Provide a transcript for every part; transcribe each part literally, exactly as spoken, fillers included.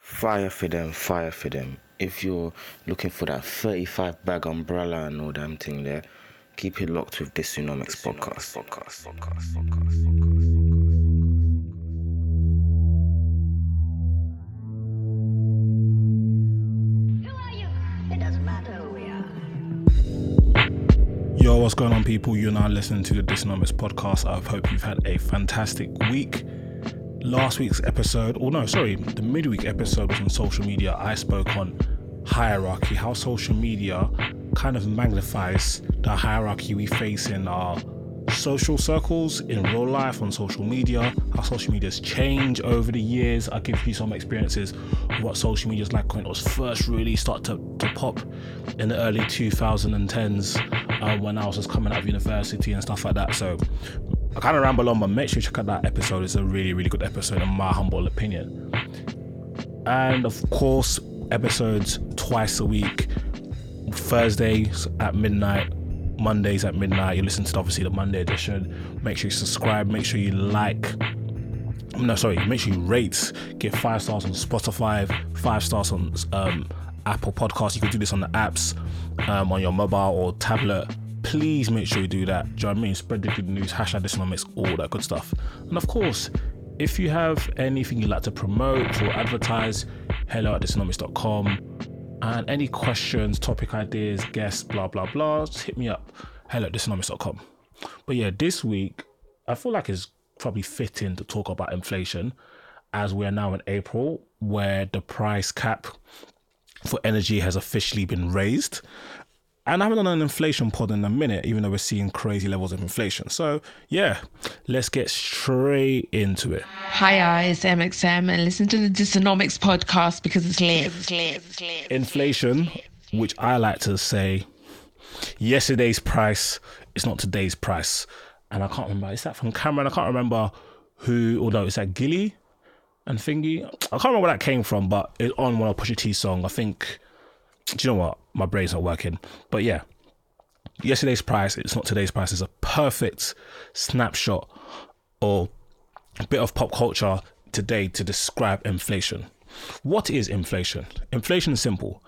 Fire for them, fire for them. If you're looking for that thirty-five bag umbrella and all damn thing there, keep it locked with Dysnomics podcast. podcast, podcast, podcast, podcast, podcast. Who are you? It doesn't matter who we are. Yo, what's going on, people? You and I are listening to the Dysnomics podcast. I hope you've had a fantastic week. Last week's episode, or no, sorry, the midweek episode was on social media. I spoke on hierarchy, how social media kind of magnifies the hierarchy we face in our social circles, in real life, on social media, how social media's changed over the years. I give you some experiences of what social media's like when it was first really start to, to pop in the early two thousand tens uh, when I was just coming out of university and stuff like that. So I kind of ramble on, but make sure you check out that episode. It's a really, really good episode in my humble opinion. And of course, episodes twice a week, Thursdays at midnight, Mondays at midnight. You listen to obviously the Monday edition. Make sure you subscribe, make sure you like, no, sorry, make sure you rate, give five stars on Spotify, five stars on um, Apple Podcasts. You can do this on the apps, um, on your mobile or tablet. Please make sure you do that. Do you know what I mean? Spread the good news, hashtag Dysnomics, all that good stuff. And of course, if you have anything you'd like to promote or advertise, hello at dysnomics dot com. And any questions, topic ideas, guests, blah, blah, blah, just hit me up, hello at dysnomics dot com. But yeah, this week, I feel like it's probably fitting to talk about inflation as we are now in April, where the price cap for energy has officially been raised. And I haven't done an inflation pod in a minute, even though we're seeing crazy levels of inflation. So, yeah, let's get straight into it. Hi, it's M X M, and listen to the Dysnomics podcast because it's lit. It's lit. It's lit. Inflation, which I like to say, yesterday's price is not today's price. And I can't remember, is that from Cameron? I can't remember who, although it's that Gilly and Thingy? I can't remember where that came from, but it's on one of Pusha T's song, I think. Do you know what? My brain's not working. But yeah, yesterday's price, it's not today's price. It's a perfect snapshot or a bit of pop culture today to describe inflation. What is inflation? Inflation is simple.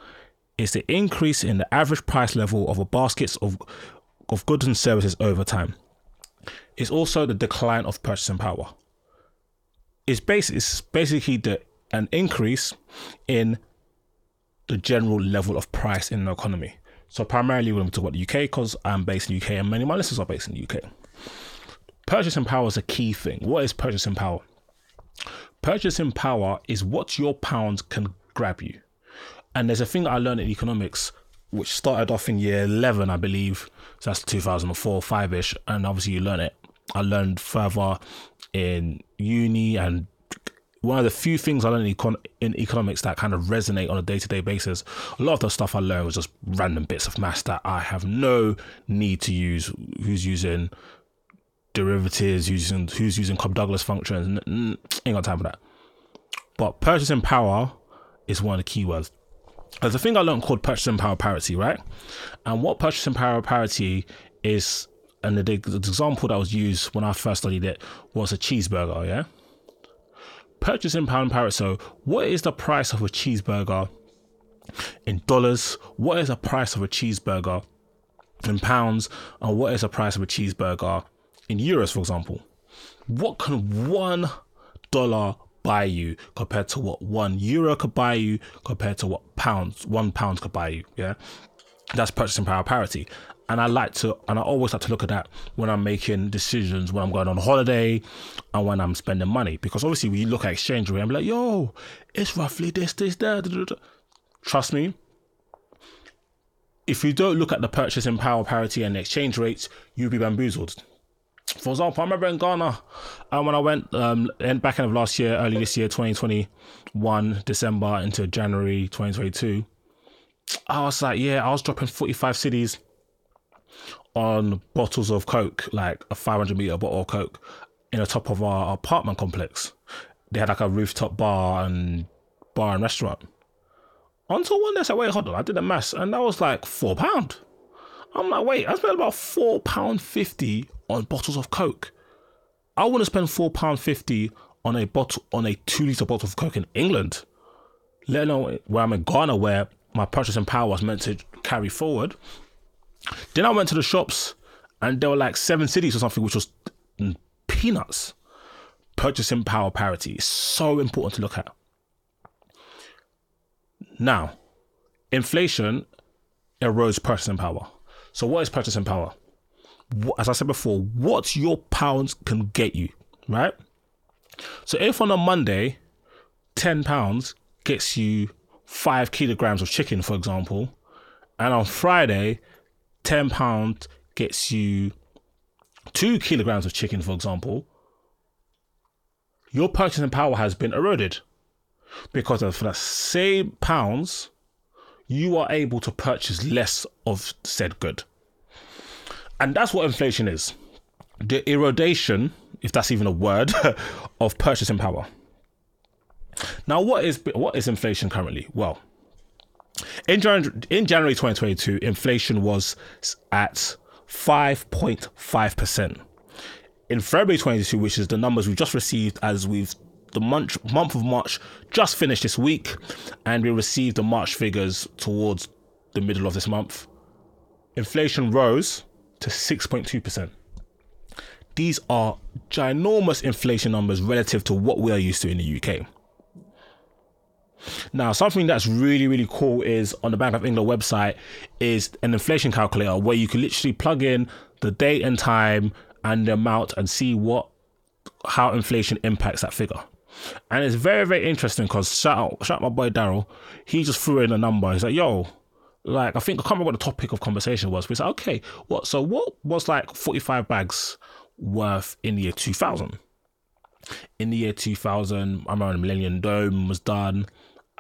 It's the increase in the average price level of a basket of, of goods and services over time. It's also the decline of purchasing power. It's, basic, it's basically the an increase in the general level of price in the economy. So primarily when we talk about the U K, because I'm based in the U K and many of my listeners are based in the U K. Purchasing power is a key thing. What is purchasing power? Purchasing power is what your pounds can grab you. And there's a thing that I learned in economics, which started off in year eleven, I believe. So that's two thousand four, five-ish. And obviously you learn it. I learned further in uni, and one of the few things I learned in economics that kind of resonate on a day-to-day basis, a lot of the stuff I learned was just random bits of maths that I have no need to use. Who's using derivatives, using who's using Cobb-Douglas functions, ain't got time for that. But purchasing power is one of the keywords. There's a thing I learned called purchasing power parity, right? And what purchasing power parity is, and the, the example that was used when I first studied it was a cheeseburger, yeah? Purchasing power parity. So what is the price of a cheeseburger in dollars? What is the price of a cheeseburger in pounds? And what is the price of a cheeseburger in euros, for example? What can one dollar buy you compared to what one euro could buy you compared to what pounds one pound could buy you. Yeah, that's purchasing power parity. And I like to, and I always like to look at that when I'm making decisions, when I'm going on holiday and when I'm spending money. Because obviously when you look at exchange rate and be like, yo, it's roughly this, this, that. Trust me, if you don't look at the purchasing power parity and exchange rates, you'll be bamboozled. For example, I remember in Ghana, and when I went um, back end of last year, early this year, twenty twenty-one, December into January twenty twenty-two, I was like, yeah, I was dropping forty-five cedis on bottles of Coke, like a five hundred meter bottle of Coke, in the top of our apartment complex. They had like a rooftop bar and bar and restaurant. Until one day I said, wait, hold on, I did a mass, and that was like four pound. I'm like, wait, I spent about four pound fifty on bottles of Coke. I wouldn't spend four pound fifty on a bottle, on a two liter bottle of Coke in England, let alone where I'm in Ghana, where my purchasing power was meant to carry forward. Then I went to the shops and there were like seven cities or something, which was peanuts. Purchasing power parity is so important to look at. Now, inflation erodes purchasing power. So what is purchasing power? As I said before, what your pounds can get you, right? So if on a Monday, ten pounds gets you five kilograms of chicken, for example, and on Friday, ten pounds gets you two kilograms of chicken, for example, your purchasing power has been eroded, because for the same pounds, you are able to purchase less of said good. And that's what inflation is. The erodation, if that's even a word, of purchasing power. Now, what is what is inflation currently? Well, In January, in January twenty twenty-two, inflation was at five point five percent. In February twenty twenty-two, which is the numbers we've just received as we've the month, month of March just finished this week, and we received the March figures towards the middle of this month, inflation rose to six point two percent. These are ginormous inflation numbers relative to what we are used to in the U K. Now, something that's really, really cool is on the Bank of England website is an inflation calculator where you can literally plug in the date and time and the amount and see what how inflation impacts that figure. And it's very, very interesting, because shout out, shout out my boy Daryl, he just threw in a number. He's like, yo, like, I think I can't remember what the topic of conversation was. We said, okay, what? So what was like forty-five bags worth in the year two thousand? In the year two thousand, I remember the Millennium Dome was done.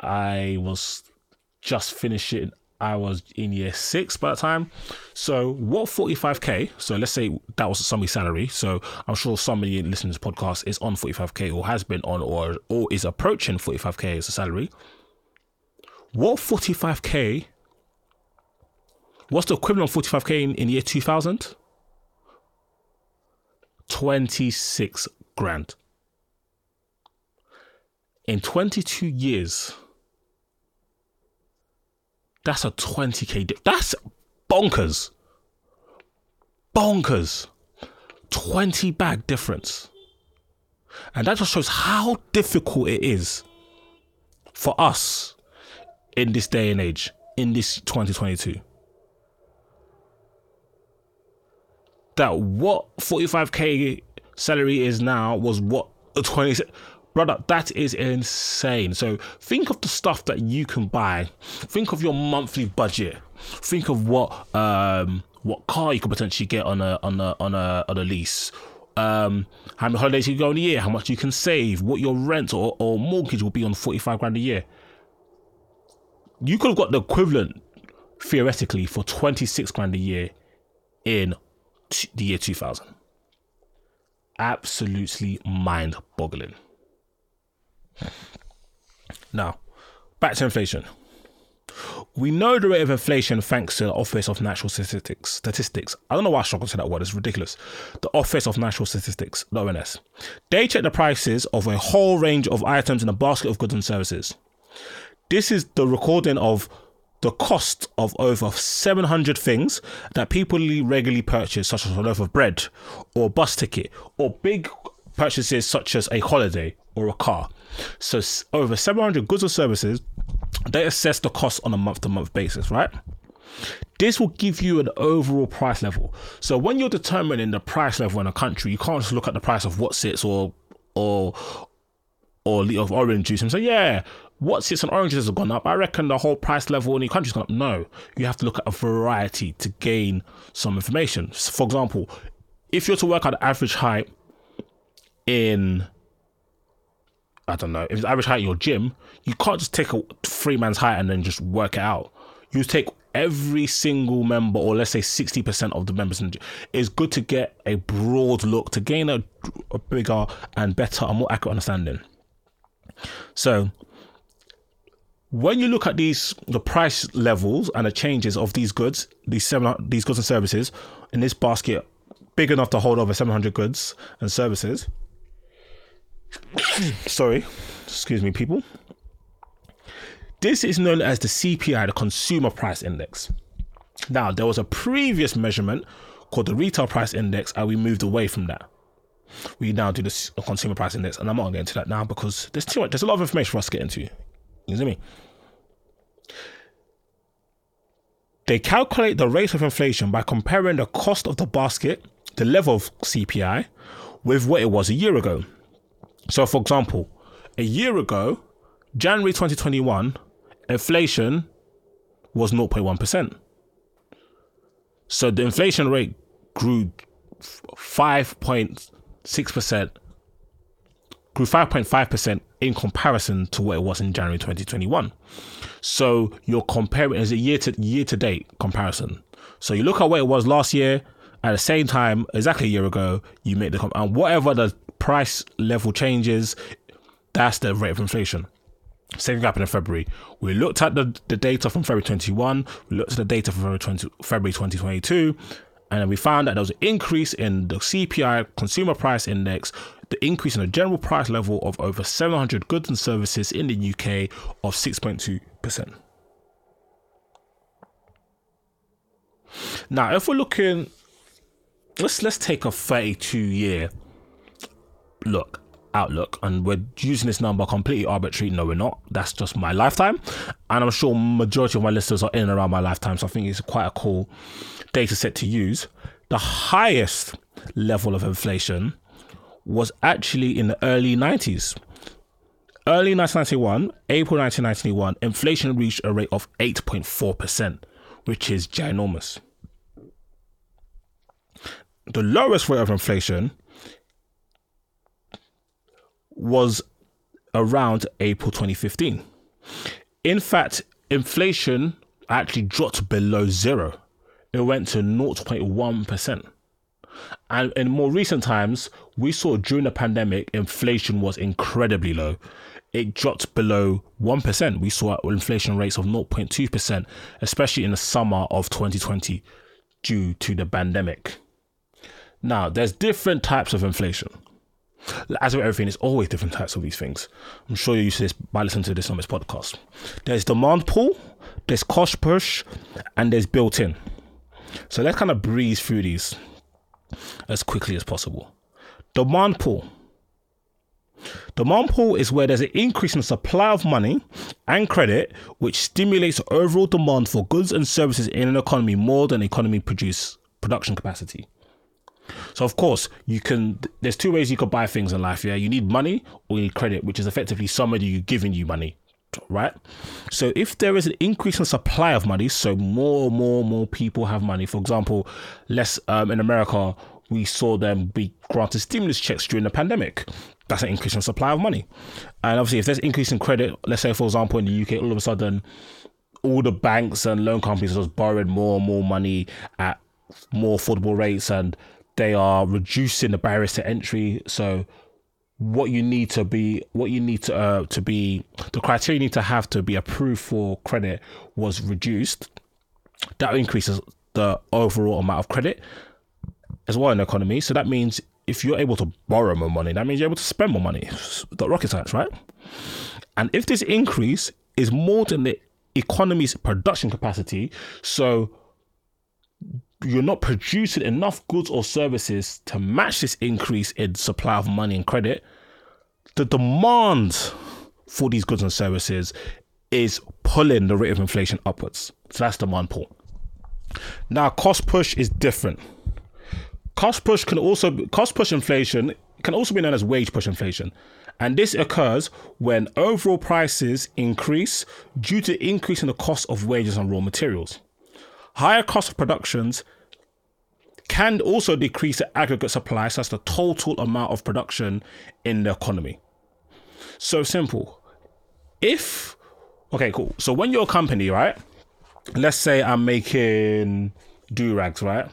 I was just finishing, I was in year six by that time. So what forty-five K, so let's say that was somebody's salary. So I'm sure somebody listening to this podcast is on forty-five K or has been on or or is approaching forty-five K as a salary. What forty-five K, what's the equivalent of forty-five K in, in year two thousand? twenty-six grand. In twenty-two years, that's a twenty K. That's bonkers. Bonkers. twenty bag difference. And that just shows how difficult it is for us in this day and age, in this twenty twenty-two. That what forty-five K salary is now was what a twenty... Brother, that is insane. So think of the stuff that you can buy. Think of your monthly budget. Think of what um, what car you could potentially get on a on a on a on a lease. Um, how many holidays you go in a year? How much you can save? What your rent or, or mortgage will be on forty-five grand a year? You could have got the equivalent theoretically for twenty-six grand a year in t- the year two thousand. Absolutely mind-boggling. Now, back to inflation. We know the rate of inflation thanks to the Office of Natural Statistics. Statistics. I don't know why I struggle to say that word. It's ridiculous. The Office of Natural Statistics, the O N S. They check the prices of a whole range of items in a basket of goods and services. This is the recording of the cost of over seven hundred things that people regularly purchase, such as a loaf of bread or a bus ticket or big purchases such as a holiday or a car. So over seven hundred goods or services, they assess the cost on a month-to-month basis, right? This will give you an overall price level. So when you're determining the price level in a country, you can't just look at the price of what's it or or or of orange juice and say, yeah, what's it and oranges have gone up. I reckon the whole price level in the country's gone up. No, you have to look at a variety to gain some information. So for example, if you're to work out the average height in, I don't know, if it's average height in your gym, you can't just take a free man's height and then just work it out. You take every single member, or let's say sixty percent of the members. It's good to get a broad look to gain a, a bigger and better and more accurate understanding. So when you look at these, the price levels and the changes of these goods, these seven, these goods and services in this basket, big enough to hold over seven hundred goods and services. Sorry, excuse me, people. This is known as the C P I, the Consumer Price Index. Now, there was a previous measurement called the Retail Price Index, and we moved away from that. We now do the Consumer Price Index, and I'm not going to get into that now because there's too much. There's a lot of information for us to get into. You see me? They calculate the rate of inflation by comparing the cost of the basket, the level of C P I, with what it was a year ago. So, for example, a year ago, January twenty twenty-one, inflation was zero point one percent. So the inflation rate grew five point six percent, grew five point five percent in comparison to what it was in January twenty twenty-one. So you're comparing as a year to year to date comparison. So you look at what it was last year at the same time, exactly a year ago, you make the comp, and whatever the price level changes, that's the rate of inflation. Same thing happened in February. We looked at the, the data from February twenty-one, we looked at the data from February, twenty, February twenty twenty-two, and then we found that there was an increase in the C P I, Consumer Price Index, the increase in the general price level of over seven hundred goods and services in the U K of six point two percent. Now, if we're looking, let's let's take a thirty-two year look. Outlook, and we're using this number completely arbitrary. No, we're not. That's just my lifetime, and I'm sure majority of my listeners are in and around my lifetime, so I think it's quite a cool data set to use. The highest level of inflation was actually in the early nineties. Early nineteen ninety-one, April nineteen ninety-one, inflation reached a rate of eight point four percent, which is ginormous. The lowest rate of inflation was around April twenty fifteen. In fact, inflation actually dropped below zero. It went to zero point one percent. And in more recent times, we saw during the pandemic, inflation was incredibly low. It dropped below one percent. We saw inflation rates of zero point two percent, especially in the summer of twenty twenty due to the pandemic. Now, there's different types of inflation. As with everything, there's always different types of these things. I'm sure you're used to this by listening to this on this podcast. There's demand pull, there's cost push, and there's built-in. So let's kind of breeze through these as quickly as possible. Demand pull. Demand pull is where there's an increase in the supply of money and credit, which stimulates overall demand for goods and services in an economy more than economy produce production capacity. So of course you can, there's two ways you could buy things in life. Yeah, you need money or you need credit, which is effectively somebody giving you money, right? So if there is an increase in supply of money, so more, more, more people have money. For example, less um, in America, we saw them be granted stimulus checks during the pandemic. That's an increase in supply of money. And obviously if there's increase in credit, let's say for example in the U K, all of a sudden all the banks and loan companies are just borrowing more and more money at more affordable rates, and they are reducing the barriers to entry. So what you need to be, what you need to uh, to be, the criteria you need to have to be approved for credit was reduced. That increases the overall amount of credit as well in the economy. So that means if you're able to borrow more money, that means you're able to spend more money. The rocket science, right? And if this increase is more than the economy's production capacity, so you're not producing enough goods or services to match this increase in supply of money and credit, the demand for these goods and services is pulling the rate of inflation upwards. So that's demand pull. Now, cost push is different. Cost push can also cost push inflation can also be known as wage push inflation. And this occurs when overall prices increase due to increase in the cost of wages and raw materials. Higher cost of productions can also decrease the aggregate supply, so that's the total amount of production in the economy. So simple. If, okay, cool. So when you're a company, right? Let's say I'm making do-rags, right?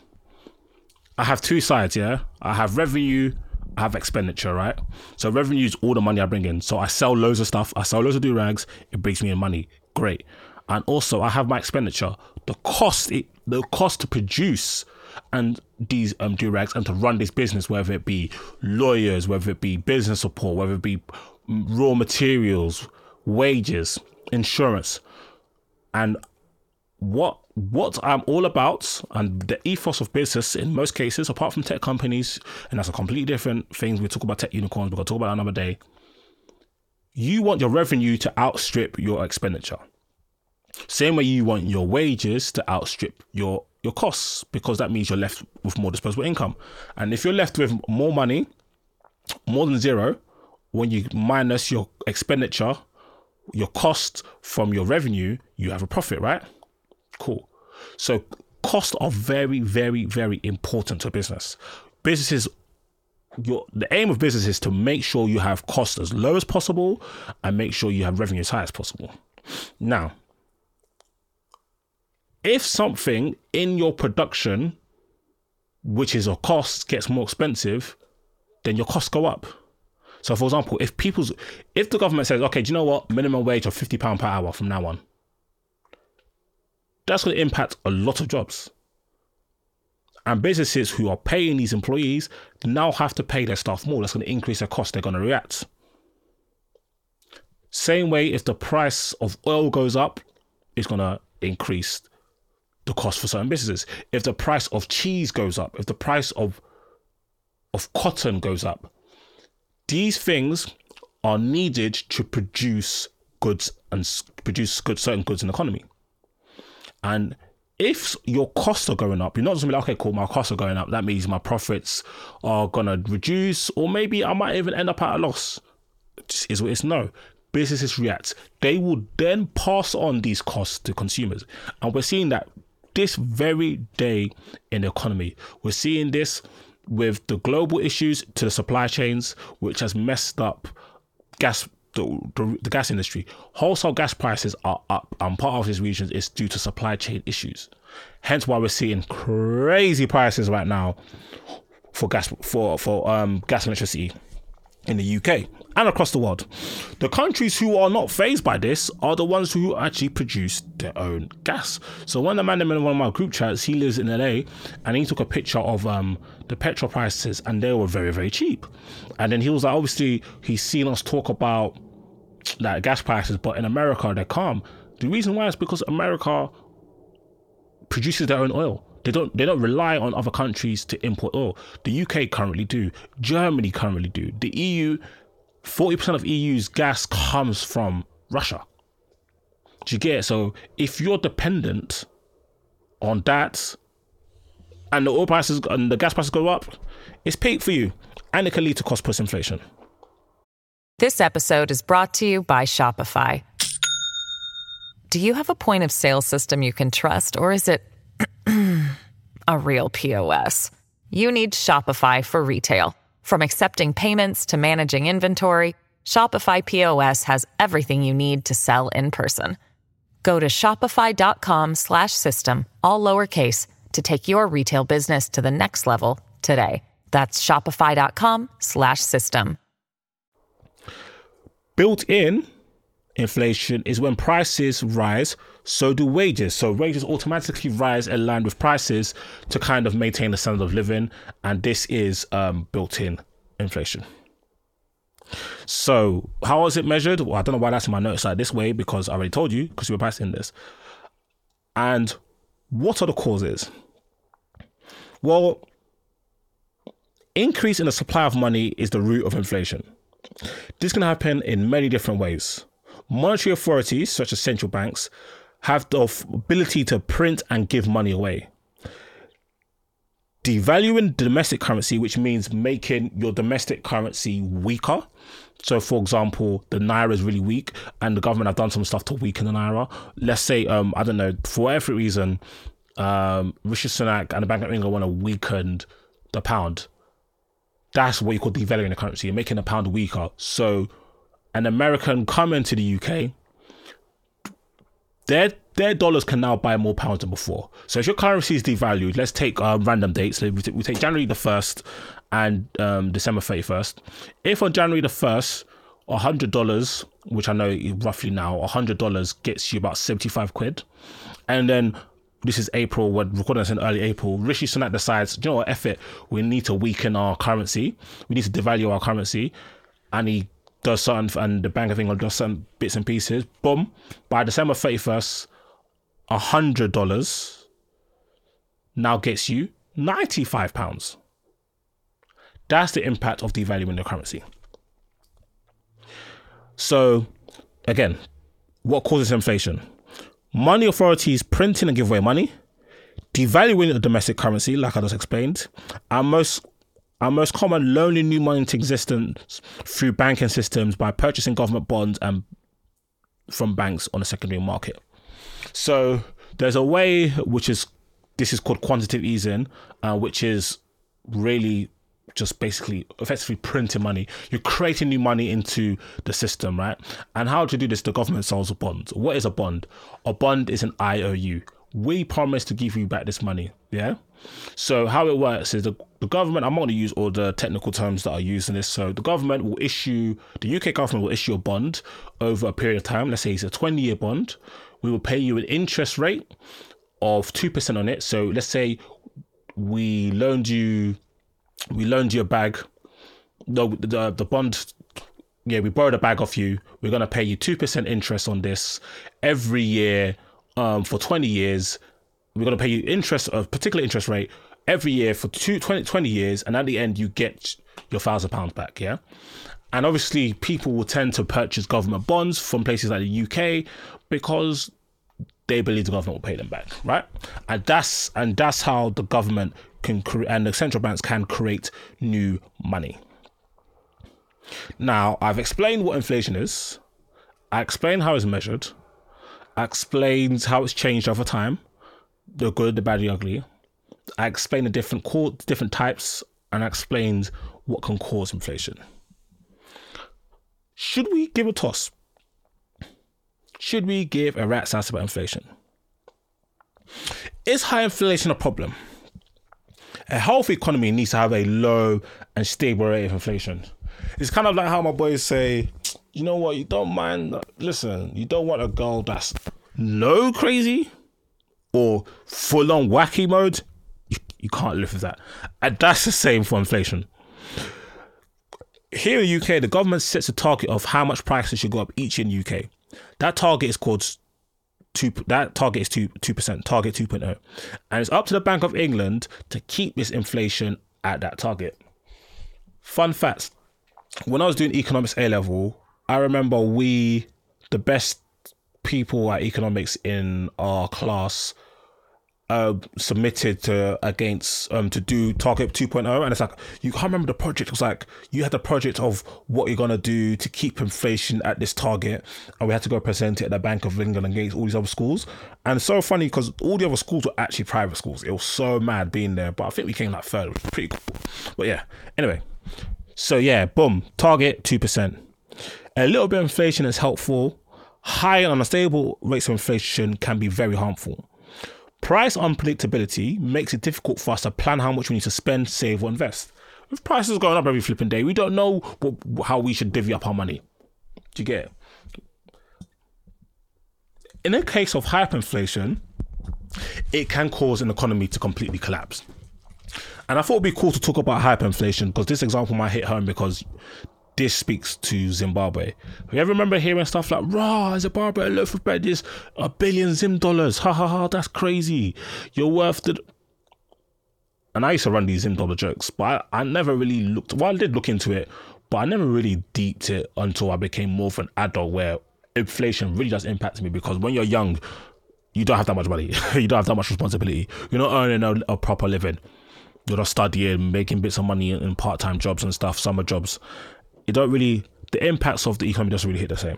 I have two sides, yeah? I have revenue, I have expenditure, right? So revenue is all the money I bring in. So I sell loads of stuff. I sell loads of do-rags. It brings me in money. Great. And also I have my expenditure. The cost it, the cost to produce and these um, do-rags and to run this business, whether it be lawyers, whether it be business support, whether it be raw materials, wages, insurance. And what what I'm all about and the ethos of business in most cases, apart from tech companies, and that's a completely different thing. We talk about tech unicorns, we're going to talk about that another day. You want your revenue to outstrip your expenditure. Same way you want your wages to outstrip your, your costs, because that means you're left with more disposable income. And if you're left with more money, more than zero, when you minus your expenditure, your cost from your revenue, you have a profit, right? Cool. So costs are very, very, very important to business. Businesses, your the aim of business is to make sure you have costs as low as possible and make sure you have revenue as high as possible. Now, if something in your production, which is a cost, gets more expensive, then your costs go up. So for example, if people's if the government says, okay, do you know what? Minimum wage of fifty pounds per hour from now on. That's going to impact a lot of jobs. And businesses who are paying these employees now have to pay their staff more. That's going to increase their cost. They're going to react. Same way, if the price of oil goes up, it's going to increase the cost for certain businesses. If the price of cheese goes up, if the price of, of cotton goes up, these things are needed to produce goods and produce good, certain goods in the economy. And if your costs are going up, you're not just going to be like, okay, cool, my costs are going up. That means my profits are going to reduce, or maybe I might even end up at a loss. It is what it is. No. Businesses react. They will then pass on these costs to consumers. And we're seeing that this very day in the economy. We're seeing this with the global issues to the supply chains, which has messed up gas The, the, the gas industry. Wholesale gas prices are up, and part of these regions is due to supply chain issues. Hence why we're seeing crazy prices right now for gas for for um gas and electricity in the U K and across the world. The countries who are not phased by this are the ones who actually produce their own gas. So when the man in one of my group chats, he lives in L A, and he took a picture of um the petrol prices, and they were very, very cheap. And then he was like, obviously he's seen us talk about like gas prices, but in America they're calm. The reason why is because America produces their own oil. They don't they don't rely on other countries to import oil. The U K currently do. Germany currently do. The E U, forty percent of E U's gas comes from Russia. Do you get it? So if you're dependent on that, and the oil prices and the gas prices go up, it's peak for you, and it can lead to cost plus inflation. This episode is brought to you by Shopify. Do you have a point of sale system you can trust, or is it a real P O S? You need Shopify for retail. From accepting payments to managing inventory, Shopify P O S has everything you need to sell in person. Go to shopify.com slash system, all lowercase, to take your retail business to the next level today. That's shopify.com slash system. Built-in inflation is when prices rise, so do wages. So wages automatically rise in line with prices to kind of maintain the standard of living. And this is um, built-in inflation. So how is it measured? Well, I don't know why that's in my notes like this way, because I already told you, because you were pricing this. And what are the causes? Well, increase in the supply of money is the root of inflation. This can happen in many different ways. Monetary authorities, such as central banks, have the ability to print and give money away. Devaluing domestic currency, which means making your domestic currency weaker. So, for example, the Naira is really weak and the government have done some stuff to weaken the Naira. Let's say, um, I don't know, for every reason, um, Rishi Sunak and the Bank of England want to weaken the pound. That's what you call devaluing the currency, making the pound weaker. So an American coming to the U K, their their dollars can now buy more pounds than before. So if your currency is devalued, let's take um, random dates. So we, t- we take January the first and um, December thirty-first. If on January the first, one hundred dollars, which I know roughly now, one hundred dollars gets you about seventy-five quid. And then this is April, we're recording this in early April. Rishi Sunak decides, you know what, F it, we need to weaken our currency. We need to devalue our currency. And he does certain, and the Bank of England does certain bits and pieces. Boom. By December thirty-first, one hundred dollars now gets you ninety-five pounds. That's the impact of devaluing the currency. So, again, what causes inflation? Money authorities printing and give away money, devaluing the domestic currency, like I just explained, and most Our most common loaning new money into existence through banking systems by purchasing government bonds and from banks on the secondary market. So there's a way which is, this is called quantitative easing, uh, which is really just basically effectively printing money. You're creating new money into the system, right? And how to do this? The government sells a bond. What is a bond? A bond is an I O U. We promise to give you back this money, yeah? So how it works is the, the government, I'm not going to use all the technical terms that are used in this, so the government will issue, the U K government will issue a bond over a period of time. Let's say it's a twenty-year bond. We will pay you an interest rate of two percent on it. So let's say we loaned you, we loaned you a bag, the, the, the bond, yeah, we borrowed a bag off you. We're going to pay you two percent interest on this every year. Um, for twenty years, we're going to pay you interest, a particular interest rate every year for two, twenty, twenty years, and at the end you get your thousand pounds back, yeah? And obviously people will tend to purchase government bonds from places like the U K because they believe the government will pay them back, right? And that's and that's how the government can cre- and the central banks can create new money. Now, I've explained what inflation is. I explained how it's measured. I explained how it's changed over time, the good, the bad, the ugly. I explained the different co- different types, and I explained what can cause inflation. Should we give a toss? Should we give a rat's ass about inflation? Is high inflation a problem? A healthy economy needs to have a low and stable rate of inflation. It's kind of like how my boys say, you know what, you don't mind, listen, you don't want a girl that's low crazy or full on wacky mode. You, you can't live with that. And that's the same for inflation. Here in the U K, the government sets a target of how much prices should go up each in the U K. That target is called two, that target is two, two percent, target two point oh. And it's up to the Bank of England to keep this inflation at that target. Fun facts. When I was doing economics A-level, I remember we, the best people at economics in our class, uh, submitted to against um, to do target two point oh, and it's like, you can't remember the project. It was like, you had the project of what you're going to do to keep inflation at this target, and we had to go present it at the Bank of England against all these other schools. And it's so funny because all the other schools were actually private schools. It was so mad being there, but I think we came like third, which was pretty cool. But yeah, anyway. So yeah, boom, target two percent. A little bit of inflation is helpful. High and unstable rates of inflation can be very harmful. Price unpredictability makes it difficult for us to plan how much we need to spend, save, or invest. If prices are going up every flipping day, we don't know what, how we should divvy up our money. Do you get it? In the case of hyperinflation, it can cause an economy to completely collapse. And I thought it'd be cool to talk about hyperinflation because this example might hit home because this speaks to Zimbabwe. You ever remember hearing stuff like, "Rah, Zimbabwe, a loaf of bread is a billion Zim dollars. Ha ha ha, that's crazy. You're worth the..." and I used to run these in dollar jokes, but I, I never really looked, well, I did look into it, but I never really deeped it until I became more of an adult, where inflation really does impact me, because when you're young, you don't have that much money. You don't have that much responsibility. You're not earning a, a proper living. You're not studying, making bits of money in part-time jobs and stuff, summer jobs. It don't really, the impacts of the economy doesn't really hit the same.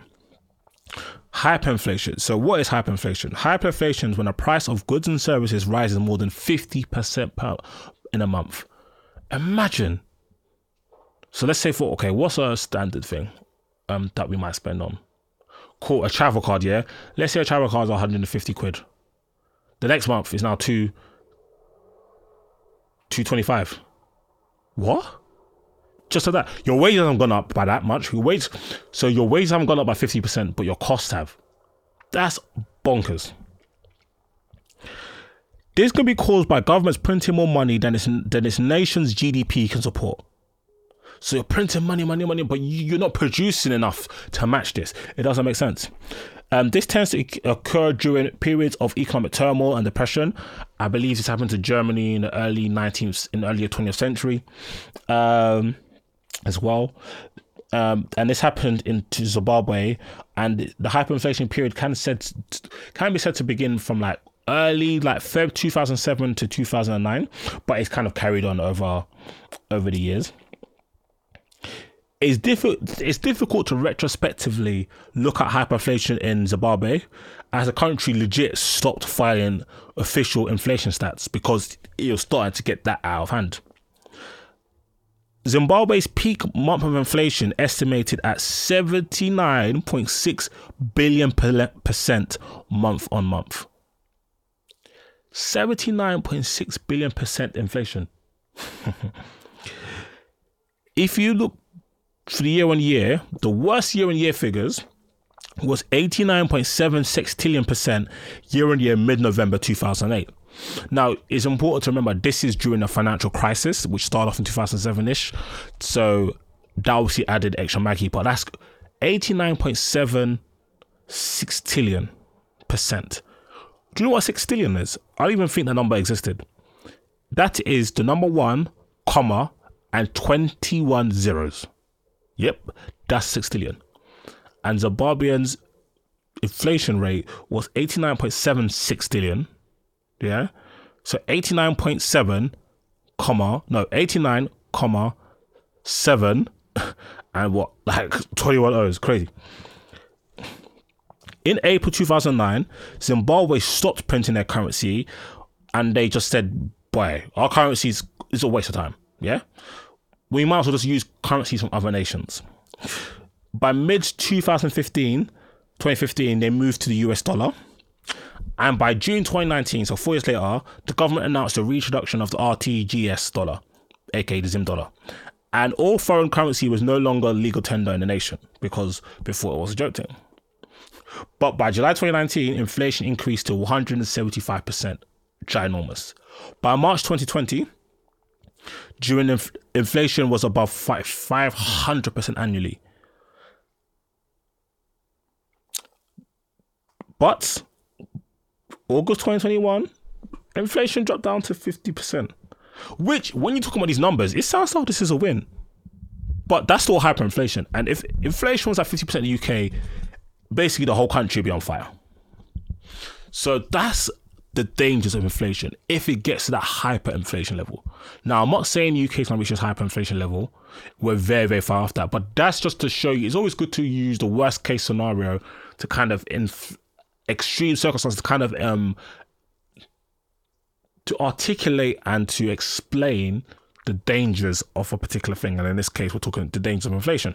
Hyperinflation. So what is hyperinflation? Hyperinflation is when the price of goods and services rises more than fifty percent in a month. Imagine. So let's say for, okay, what's a standard thing um, that we might spend on? Cool, a travel card, yeah? Let's say a travel card is one hundred fifty quid. The next month is now two, two twenty-five. What? Just like that. Your wages haven't gone up by that much. Your wage, so your wages haven't gone up by fifty percent, but your costs have. That's bonkers. This could be caused by governments printing more money than its, than its nation's G D P can support. So you're printing money, money, money, but you're not producing enough to match this. It doesn't make sense. Um, this tends to occur during periods of economic turmoil and depression. I believe this happened to Germany in the early nineteenth, in the early twentieth century. Um, as well. Um, and this happened in Zimbabwe, and the hyperinflation period can said can be said to begin from like early like February two thousand seven to two thousand nine, but it's kind of carried on over over the years. It's difficult it's difficult to retrospectively look at hyperinflation in Zimbabwe, as the country legit stopped filing official inflation stats because it was starting to get that out of hand. Zimbabwe's peak month of inflation, estimated at seventy-nine point six billion percent month on month. seventy-nine point six billion percent inflation. If you look for the year on year, the worst year on year figures was eighty-nine point seven six trillion percent year on year mid-November two thousand eight. Now, it's important to remember this is during the financial crisis, which started off in two thousand seven-ish. So that obviously added extra maggie, but that's eighty-nine point seven six trillion percent. Do you know what six trillion is? I don't even think that number existed. That is the number one, comma, and twenty-one zeros. Yep, that's six trillion. And Zimbabwean's inflation rate was eighty-nine point seven six trillion. Yeah, so eighty-nine point seven, comma, no, eighty-nine, comma, seven, and what, like twenty-one O's, crazy. In April two thousand nine, Zimbabwe stopped printing their currency, and they just said, boy, our currency is, is a waste of time, yeah? We might as well just use currencies from other nations. By mid twenty fifteen, twenty fifteen, they moved to the U S dollar. And by June twenty nineteen, so four years later, the government announced the reintroduction of the R T G S dollar, aka the Zim dollar. And all foreign currency was no longer legal tender in the nation, because before it was a joke thing. But by July twenty nineteen, inflation increased to one hundred seventy-five percent, ginormous. By March twenty twenty, during inf- inflation was above five hundred percent annually. But August twenty twenty-one, inflation dropped down to fifty percent, which, when you talk about these numbers, it sounds like this is a win, but that's still hyperinflation. And if inflation was at fifty percent in the U K, basically the whole country would be on fire. So that's the dangers of inflation if it gets to that hyperinflation level. Now, I'm not saying the U K is going to reach this hyperinflation level. We're very, very far off that, but that's just to show you it's always good to use the worst case scenario to kind of inf- extreme circumstances, kind of um, to articulate and to explain the dangers of a particular thing. And in this case, we're talking the dangers of inflation.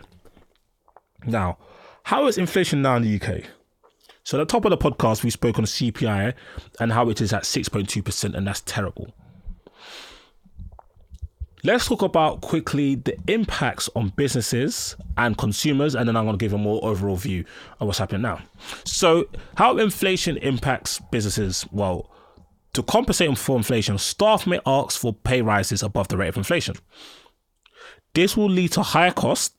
Now, how is inflation now in the U K? So at the top of the podcast, we spoke on C P I and how it is at six point two percent, and that's terrible. Let's talk about quickly the impacts on businesses and consumers, and then I'm going to give a more overall view of what's happening now. So how inflation impacts businesses? Well, to compensate for inflation, staff may ask for pay rises above the rate of inflation. This will lead to higher costs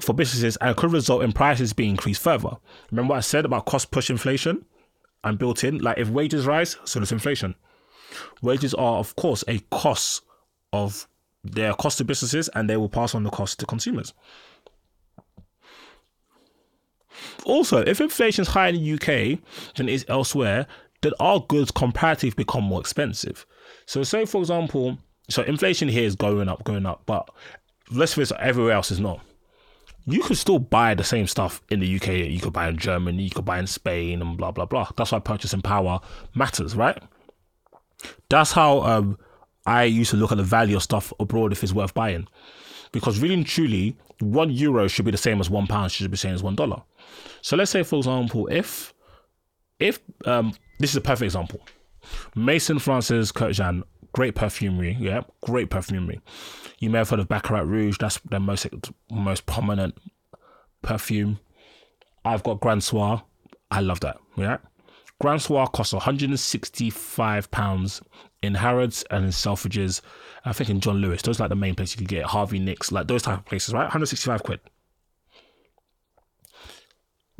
for businesses and could result in prices being increased further. Remember what I said about cost push inflation and built in? Like if wages rise, so does inflation. Wages are, of course, a cost of their cost to businesses, and they will pass on the cost to consumers. Also, if inflation is higher in the U K than it is elsewhere, then our goods comparatively become more expensive. So say, for example, so inflation here is going up, going up, but let's face it, everywhere else is not. You could still buy the same stuff in the U K. You could buy in Germany, you could buy in Spain, and blah, blah, blah. That's why purchasing power matters, right? That's how um, I used to look at the value of stuff abroad if it's worth buying. Because really and truly, one euro should be the same as one pound, should be the same as one dollar. So let's say, for example, if, if um, this is a perfect example. Maison Francis Kurkdjian, great perfumery, yeah, great perfumery. You may have heard of Baccarat Rouge. That's their most most prominent perfume. I've got Grand Soir. I love that, yeah. Grand Soir costs one hundred sixty-five pounds in Harrods and in Selfridges. I think in John Lewis. Those are like the main places you can get. Harvey Nicks, like those type of places, right? one hundred sixty-five quid.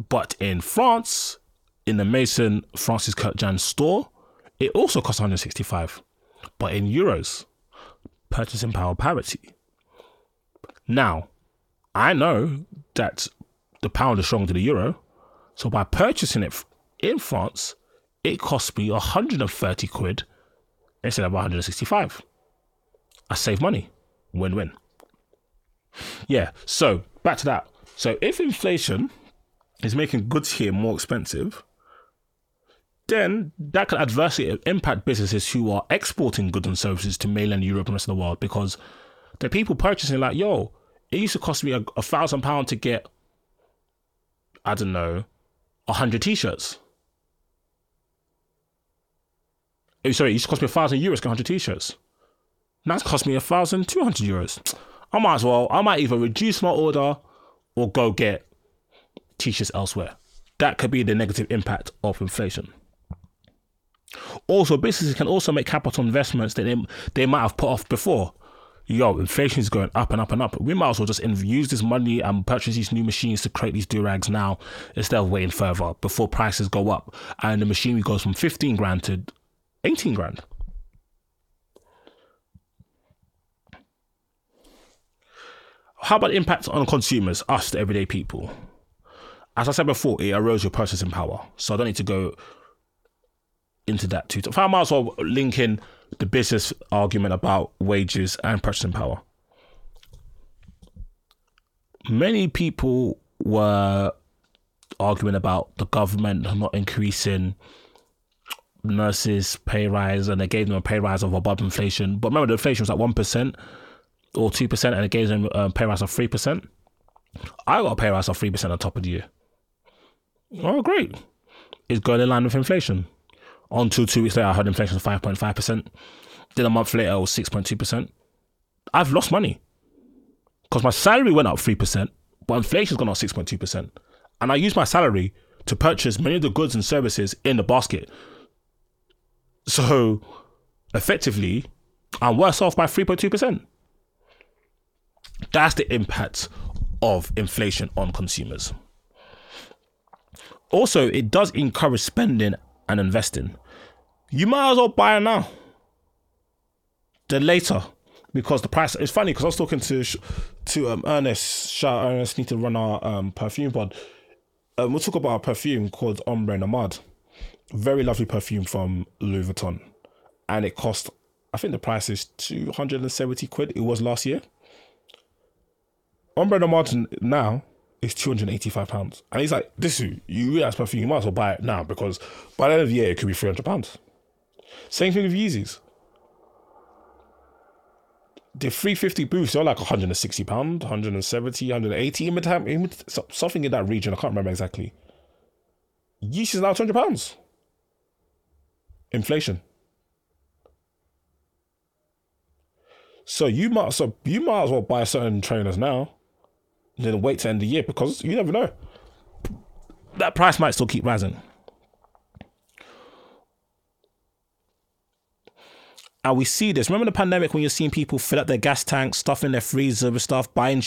But in France, in the Maison Francis Kurkdjian store, it also costs one hundred sixty-five, but in euros. Purchasing power parity. Now, I know that the pound is stronger than the euro, so by purchasing it in France, it cost me one hundred thirty quid instead of one hundred sixty-five. I save money. Win-win. Yeah, so back to that. So if inflation is making goods here more expensive, then that could adversely impact businesses who are exporting goods and services to mainland Europe and the rest of the world, because the people purchasing, like, yo, it used to cost me a, a thousand pounds to get, I don't know, a hundred t-shirts. Sorry, it used to cost me a thousand euros to get a hundred t-shirts. Now it's cost me a thousand two hundred euros. I might as well, I might either reduce my order or go get t-shirts elsewhere. That could be the negative impact of inflation. Also, businesses can also make capital investments that they, they might have put off before. Yo, inflation is going up and up and up. We might as well just use this money and purchase these new machines to create these do-rags now instead of waiting further before prices go up and the machine goes from fifteen grand to eighteen grand. How about the impact on consumers, us, the everyday people? As I said before, it erodes your purchasing power. So I don't need to go into that too. I might as well link in the business argument about wages and purchasing power. Many people were arguing about the government not increasing nurses' pay rise, and they gave them a pay rise of above inflation. But remember, the inflation was like one percent or two percent, and it gave them a pay rise of three percent. I got a pay rise of three percent on top of the year. Oh, great. It's going in line with inflation. Until two weeks later, I heard inflation was five point five percent. Then a month later, it was six point two percent. I've lost money. Because my salary went up three percent, but inflation's gone up six point two percent. And I used my salary to purchase many of the goods and services in the basket. So, effectively, I'm worse off by three point two percent. That's the impact of inflation on consumers. Also, it does encourage spending and investing. You might as well buy now than later, because the price. It's funny because I was talking to to um, Ernest. Shout out Ernest, need to run our um, perfume pod. Um, we'll talk about a perfume called Ombre Nomade. Very lovely perfume from Louis Vuitton, and it cost, I think the price is two hundred seventy quid. It was last year. Ombre Nomade now is two hundred eighty-five pounds. And he's like, this you, you realise perfume, you might as well buy it now, because by the end of the year, it could be three hundred pounds. Same thing with Yeezys. The three fifty booths, they're like one hundred sixty pounds, one hundred seventy, one hundred eighty, something in that region. I can't remember exactly. Yeezys now two hundred pounds. Inflation. So you might, so you might as well buy certain trainers now, then wait to end the year, because you never know. That price might still keep rising. And we see this. Remember the pandemic when you're seeing people fill up their gas tanks, stuff in their freezer with stuff, buying,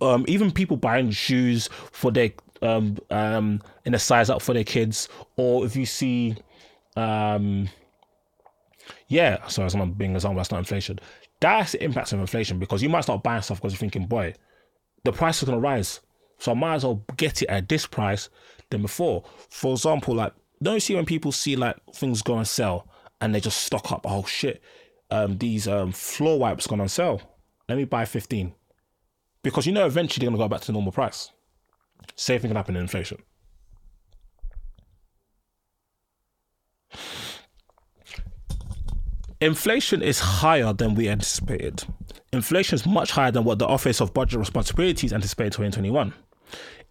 um, even people buying shoes for their, um, um, in a size up for their kids. Or if you see, um, Yeah, so it's not being example, that's not inflation. That's the impacts of inflation, because you might start buying stuff because you're thinking, boy, the price is going to rise, so I might as well get it at this price than before. For example, like, don't you see when people see like things go on sale and they just stock up, oh shit, um, these um, floor wipes gone on sale, let me buy fifteen. Because you know eventually they're going to go back to the normal price. Same thing can happen in inflation. Inflation is higher than we anticipated. Inflation is much higher than what the Office of Budget Responsibilities anticipated in twenty twenty-one.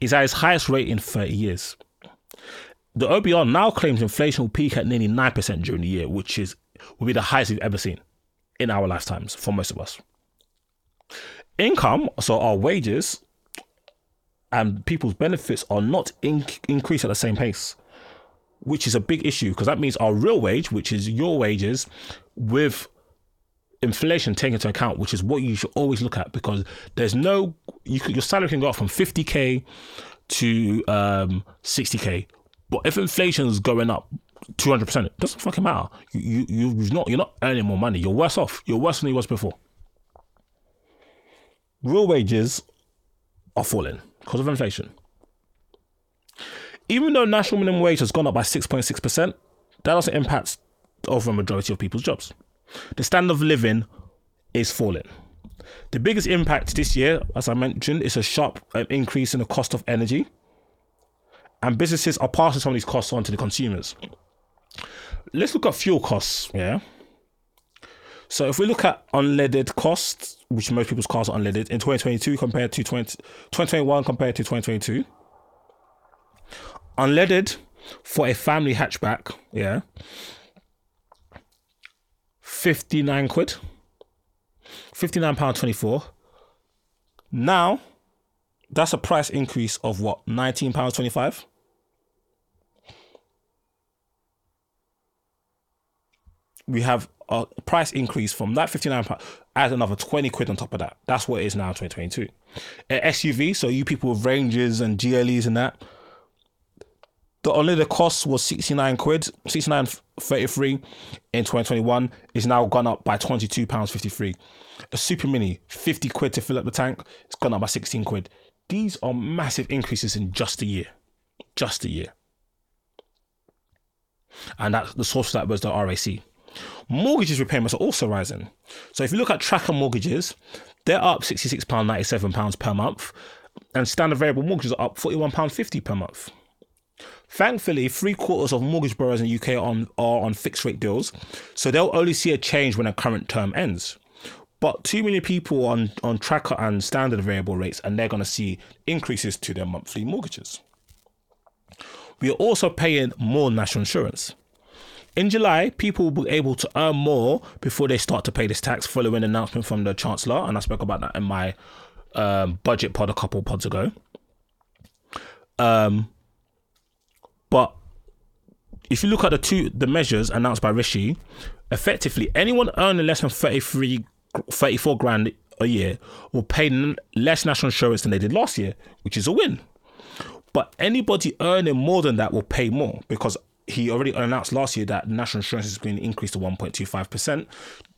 It's at its highest rate in thirty years. The O B R now claims inflation will peak at nearly nine percent during the year, which is will be the highest we've ever seen in our lifetimes for most of us. Income, so our wages and people's benefits, are not in- increased at the same pace, which is a big issue, because that means our real wage, which is your wages, with inflation taken into account, which is what you should always look at, because there's no, you could, your salary can go up from fifty K to um, sixty K, but if inflation is going up two hundred percent, it doesn't fucking matter. You, you, you're not, you're not earning more money. You're worse off. You're worse than you was before. Real wages are falling because of inflation. Even though national minimum wage has gone up by six point six percent, that also impacts the overall majority of people's jobs. The standard of living is falling. The biggest impact this year, as I mentioned, is a sharp increase in the cost of energy, and businesses are passing some of these costs on to the consumers. Let's look at fuel costs, yeah? So if we look at unleaded costs, which most people's cars are unleaded, in twenty twenty-two compared to twenty twenty-one compared to twenty twenty-two, unleaded for a family hatchback, yeah, fifty-nine quid, fifty-nine pounds twenty-four. Now, that's a price increase of what, nineteen pounds twenty-five? We have a price increase from that fifty-nine pounds, add another twenty quid on top of that. That's what it is now in twenty twenty-two. An S U V, so you people with Ranges and G L Es and that, the only the cost was sixty-nine quid, sixty-nine thirty-three in twenty twenty-one, is now gone up by twenty-two pounds fifty-three. A super mini, fifty quid to fill up the tank, it's gone up by sixteen quid. These are massive increases in just a year, just a year. And that, the source of that was the R A C. Mortgages repayments are also rising. So if you look at tracker mortgages, they're up sixty-six pounds ninety-seven per month, and standard variable mortgages are up forty-one pounds fifty per month. Thankfully, three quarters of mortgage borrowers in the U K are on, are on fixed rate deals, so they'll only see a change when a current term ends. But too many people are on, on tracker and standard variable rates, and they're going to see increases to their monthly mortgages. We are also paying more national insurance. In July, people will be able to earn more before they start to pay this tax, following an announcement from the Chancellor, and I spoke about that in my um, budget pod a couple pods ago. Um, but if you look at the two the measures announced by Rishi, effectively anyone earning less than thirty-three, thirty-four grand a year will pay n- less national insurance than they did last year, which is a win. But anybody earning more than that will pay more, because he already announced last year that national insurance is being increased to one point two five percent.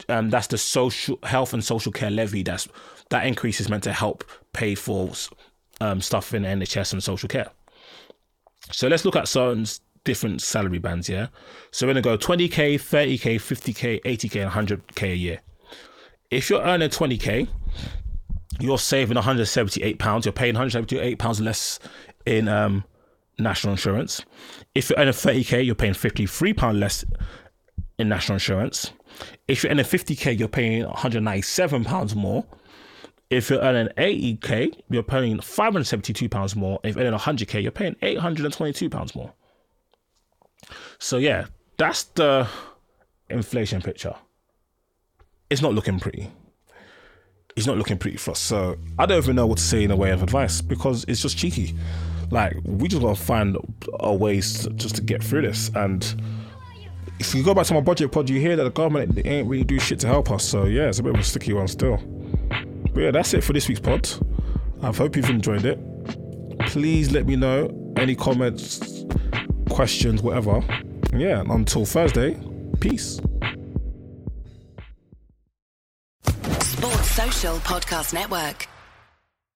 Um, that's the social health and social care levy. That's, that increase is meant to help pay for um, stuff in N H S and social care. So let's look at certain different salary bands, yeah? So we're going to go twenty K, thirty K, fifty K, eighty K, and one hundred K a year. If you're earning twenty K, you're saving one hundred seventy-eight pounds. You're paying one hundred seventy-eight pounds less in... Um, national insurance. If you're earning thirty K, you're paying fifty-three pounds less in national insurance. If you're earning fifty K, you're paying one hundred ninety-seven pounds more. If you're earning eighty K, you're paying five hundred seventy-two pounds more. If you're earning one hundred K, you're paying eight hundred twenty-two pounds more. So yeah, that's the inflation picture. It's not looking pretty. It's not looking pretty for us. So I don't even know what to say in the way of advice, because it's just cheeky. Like, we just gotta find our ways to, just to get through this. And if you go back to my budget pod, you hear that the government, they ain't really do shit to help us. So yeah, it's a bit of a sticky one still. But yeah, that's it for this week's pod. I hope you've enjoyed it. Please let me know any comments, questions, whatever. Yeah, until Thursday, peace. Social Podcast Network.